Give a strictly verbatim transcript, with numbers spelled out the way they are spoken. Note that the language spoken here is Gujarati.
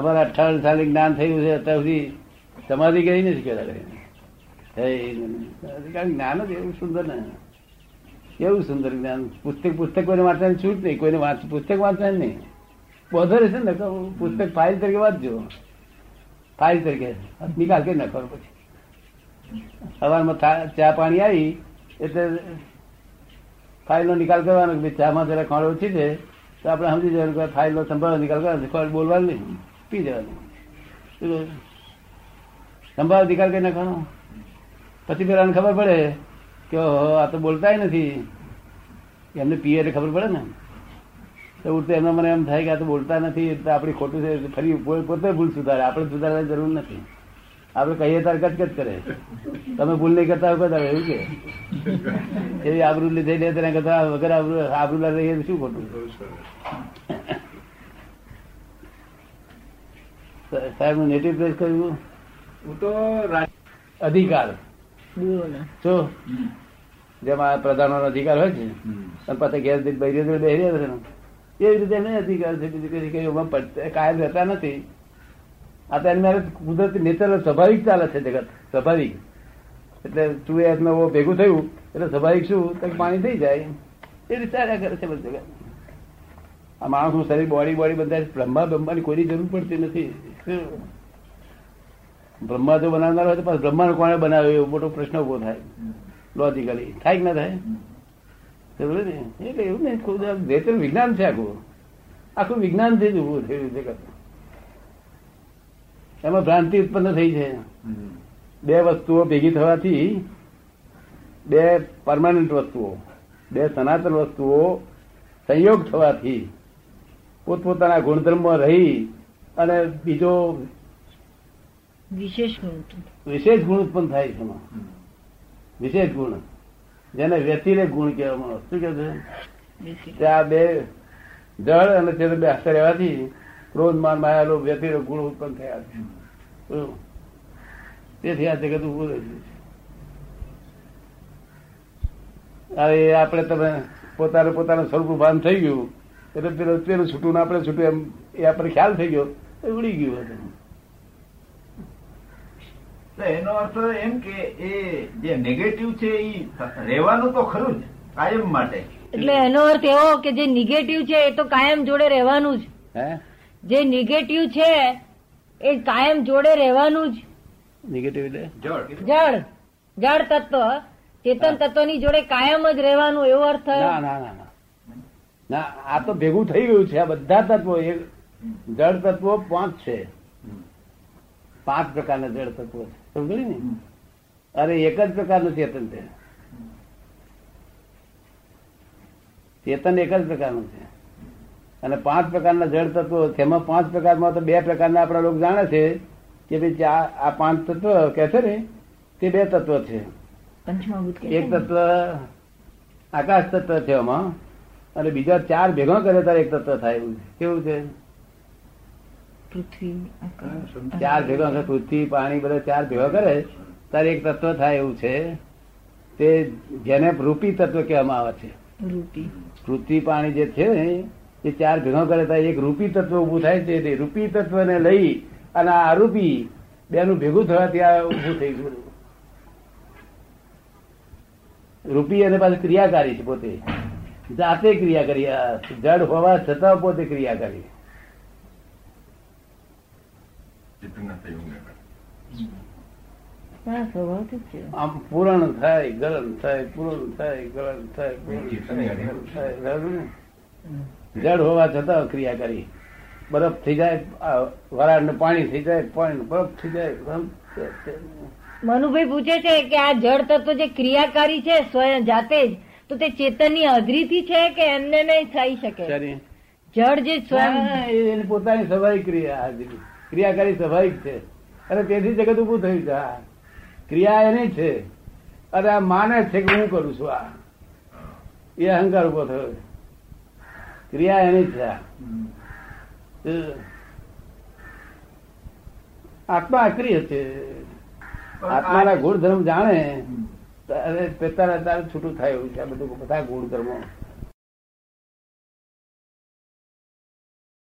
તમારે અઠાવન સાલે જ્ઞાન થયું છે, અત્યાર સુધી સમાધિ ગઈ નથી કદાચ. જ્ઞાન જ એવું સુંદર ને, એવું સુંદર જ્ઞાન. પુસ્તક પુસ્તક કોઈને વાંચવાની છૂટ નહીં, કોઈને વાંચ પુસ્તક વાંચવાની નહીં. બોધર હશે ને નખો, પુસ્તક ફાઇલ તરીકે વાંચજો, ફાઇલ તરીકે નિકાલ કરી નખો. પછી સવારમાં ચા પાણી આવી એટલે ફાઇલ નો નિકાલ કરવાનો કે ચા માં જરા ખોળ ઓછી છે તો આપણે સમજી જવાનું કે ફાઇલ નો સંભાળો નિકાલ કરવાનો, ખોળ બોલવાનું નહીં, પી જવાનું. સંભાવ નિકાલ કરી નાખવાનો. પછી પેલા ખબર પડે કે આ તો બોલતા નથી, એમને પીએ એટલે ખબર પડે ને. તો ઉડતું એમને મને એમ થાય કે આ તો બોલતા નથી, આપણી ખોટું છે. ફરી પોતે ભૂલ સુધારે, આપણે સુધારવાની જરૂર નથી. આપણે કહીએ તાર કચકચ કરે, તમે ભૂલ નહીં કરતા હોય બધા એવું કે એવી આબરૂ લીધે લે તેના કરતા વગર આબરૂ આબરૂ લાગે શું ખોટું. સાહેબ નું નેટિવ પ્લેસ કર્યું તો અધિકાર, જો જેમાં પ્રધાનો નો અધિકાર હોય છે પાસે ગેસ બેરિયા છે એવી રીતે નહીં અધિકાર છે, કાયમ રહેતા નથી. આ તો એની મારે કુદરતી નેચર સ્વાભાવિક ચાલે છે જગત, સ્વાભાવિક એટલે તું એ નવો ભેગું થયું એટલે સ્વાભાવિક શું તક પાણી થઈ જાય એ રીતે કરે છે બધું જગત. આ માણસ નું શરીર બોડી બોડી બધા બ્રહ્મા બ્રહ્માની કોઈની જરૂર પડતી નથી. બ્રહ્મા જો બનાવનાર હોય તો પાછું બ્રહ્માને કોને બનાવ્યો એવો મોટો પ્રશ્ન ઉભો થાય. લોજિકલી થાય કે ના થાય જરૂર ને. એટલે એવું નહીં, ખુદ નેચર વિજ્ઞાન છે, આખું આખું વિજ્ઞાન થી જ ઉભું થયું છે. એમાં ભ્રાંતિ ઉત્પન્ન થઈ છે. બે વસ્તુઓ ભેગી થવાથી, બે પરમાનન્ટ વસ્તુઓ, બે સનાતન વસ્તુઓ સંયોગ થવાથી પોતપોતાના ગુણધર્મમાં રહી અને બીજો વિશેષ ગુણ વિશેષ ગુણ ઉત્પન્ન થાય છે. એમાં વિશેષ ગુણ જેને વ્યતિરેક ગુણ કહેવામાં આવે. શું કહે છે? આ બે જળ અને તે બે હસ્ત રહેવાથી ક્રોધ માન માયાલો વ્યતિરેક ગુણ ઉત્પન્ન થયા છે. તેથી આ જગત ઉભું રહ્યું છે. હવે આપણે તમે પોતાને પોતાનું સ્વરૂપ ભાન થઈ ગયું એટલે પેલું પેલું છૂટું ને આપણે છૂટું એમ એ આપણે ખ્યાલ થઈ ગયો, એ ઉડી ગયું. એનો અર્થ એમ કે એ જે નેગેટિવ છે એ રહેવાનું તો ખરું જ કાયમ માટે. એટલે એનો અર્થ એવો કે જે નેગેટિવ છે એ તો કાયમ જોડે રહેવાનું જ. હે? જે નેગેટિવ છે એ કાયમ જોડે રહેવાનું જ. નેગેટિવ એટલે જળ જળ જળ તત્વ ચેતન તત્વ ની જોડે કાયમ જ રહેવાનું એવો અર્થ થયો? ના ના ના ના, આ તો ભેગું થઈ ગયું છે. આ બધા તત્વો એ જળ તત્વો પાંચ છે, પાંચ પ્રકારના જળ તત્વો છે, સમજો ને. અરે એક જ પ્રકારનું ચેતન છે, ચેતન એક જ પ્રકારનું છે અને પાંચ પ્રકારના જળ તત્વો. તેમાં પાંચ પ્રકારમાં તો બે પ્રકારના આપણા લોકો જાણે છે કે ભાઈ આ પાંચ તત્વ કે છે ને તે બે તત્વ છે. એક તત્વ આકાશ તત્વ છે એમાં, અને બીજા ચાર ભેગા કરે ત્યારે એક તત્વ થાય. એવું કેવું છે? પૃથ્વી ચાર ભેગા, પૃથ્વી પાણી બધા ચાર ભેગા કરે ત્યારે એક તત્વ થાય એવું છે. તે જેને રૂપી તત્વ કહેવામાં આવે છે. રૂપી પૃથ્વી પાણી જે છે એ ચાર ભેગા કરે ત્યારે એક રૂપી તત્વ ઉભું થાય છે. રૂપી તત્વને લઈ અને આ અરૂપી બેનું ભેગું થવા ત્યાં ઉભું થઈ ગયું. રૂપી અને પાછી ક્રિયાકારી છે, પોતે જાતે ક્રિયા કરી, જડ હોવા છતાં પોતે ક્રિયા કરી. આમ પૂરણ થાય, ગલન થાય, પૂરણ થાય, ગલન થાય, પૂરણ થાય. જડ હોવા છતાં ક્રિયા કરી. બરફ થઈ જાય, વરાળ ને પાણી થઈ જાય, પાણી બરફ થઈ જાય. મનુભાઈ પૂછે છે કે આ જડ તત્વ જે ક્રિયાકારી છે સ્વયં જાતે જ, તો તે ચેતનની હાજરીથી છે કે એમને નહીં થઈ શકે? જળ જે સ્વયં પોતાની સ્વાભાવિક ક્રિયા હાજરી ક્રિયાકારી સ્વાભાવિક છે અને તેથી જગત ઉભું થયું છે. આ ક્રિયા એની છે અને આ માને છે કે હું કરું છું, આ એ અહંકાર ઉભો થયો છે. ક્રિયા એની છે. આત્મા આક્રિય છે, આત્માના ગુણધર્મ જાણે ત્યારે પેતા છૂટું થાય એવું છે. આ બધું બધા ગુણધર્મો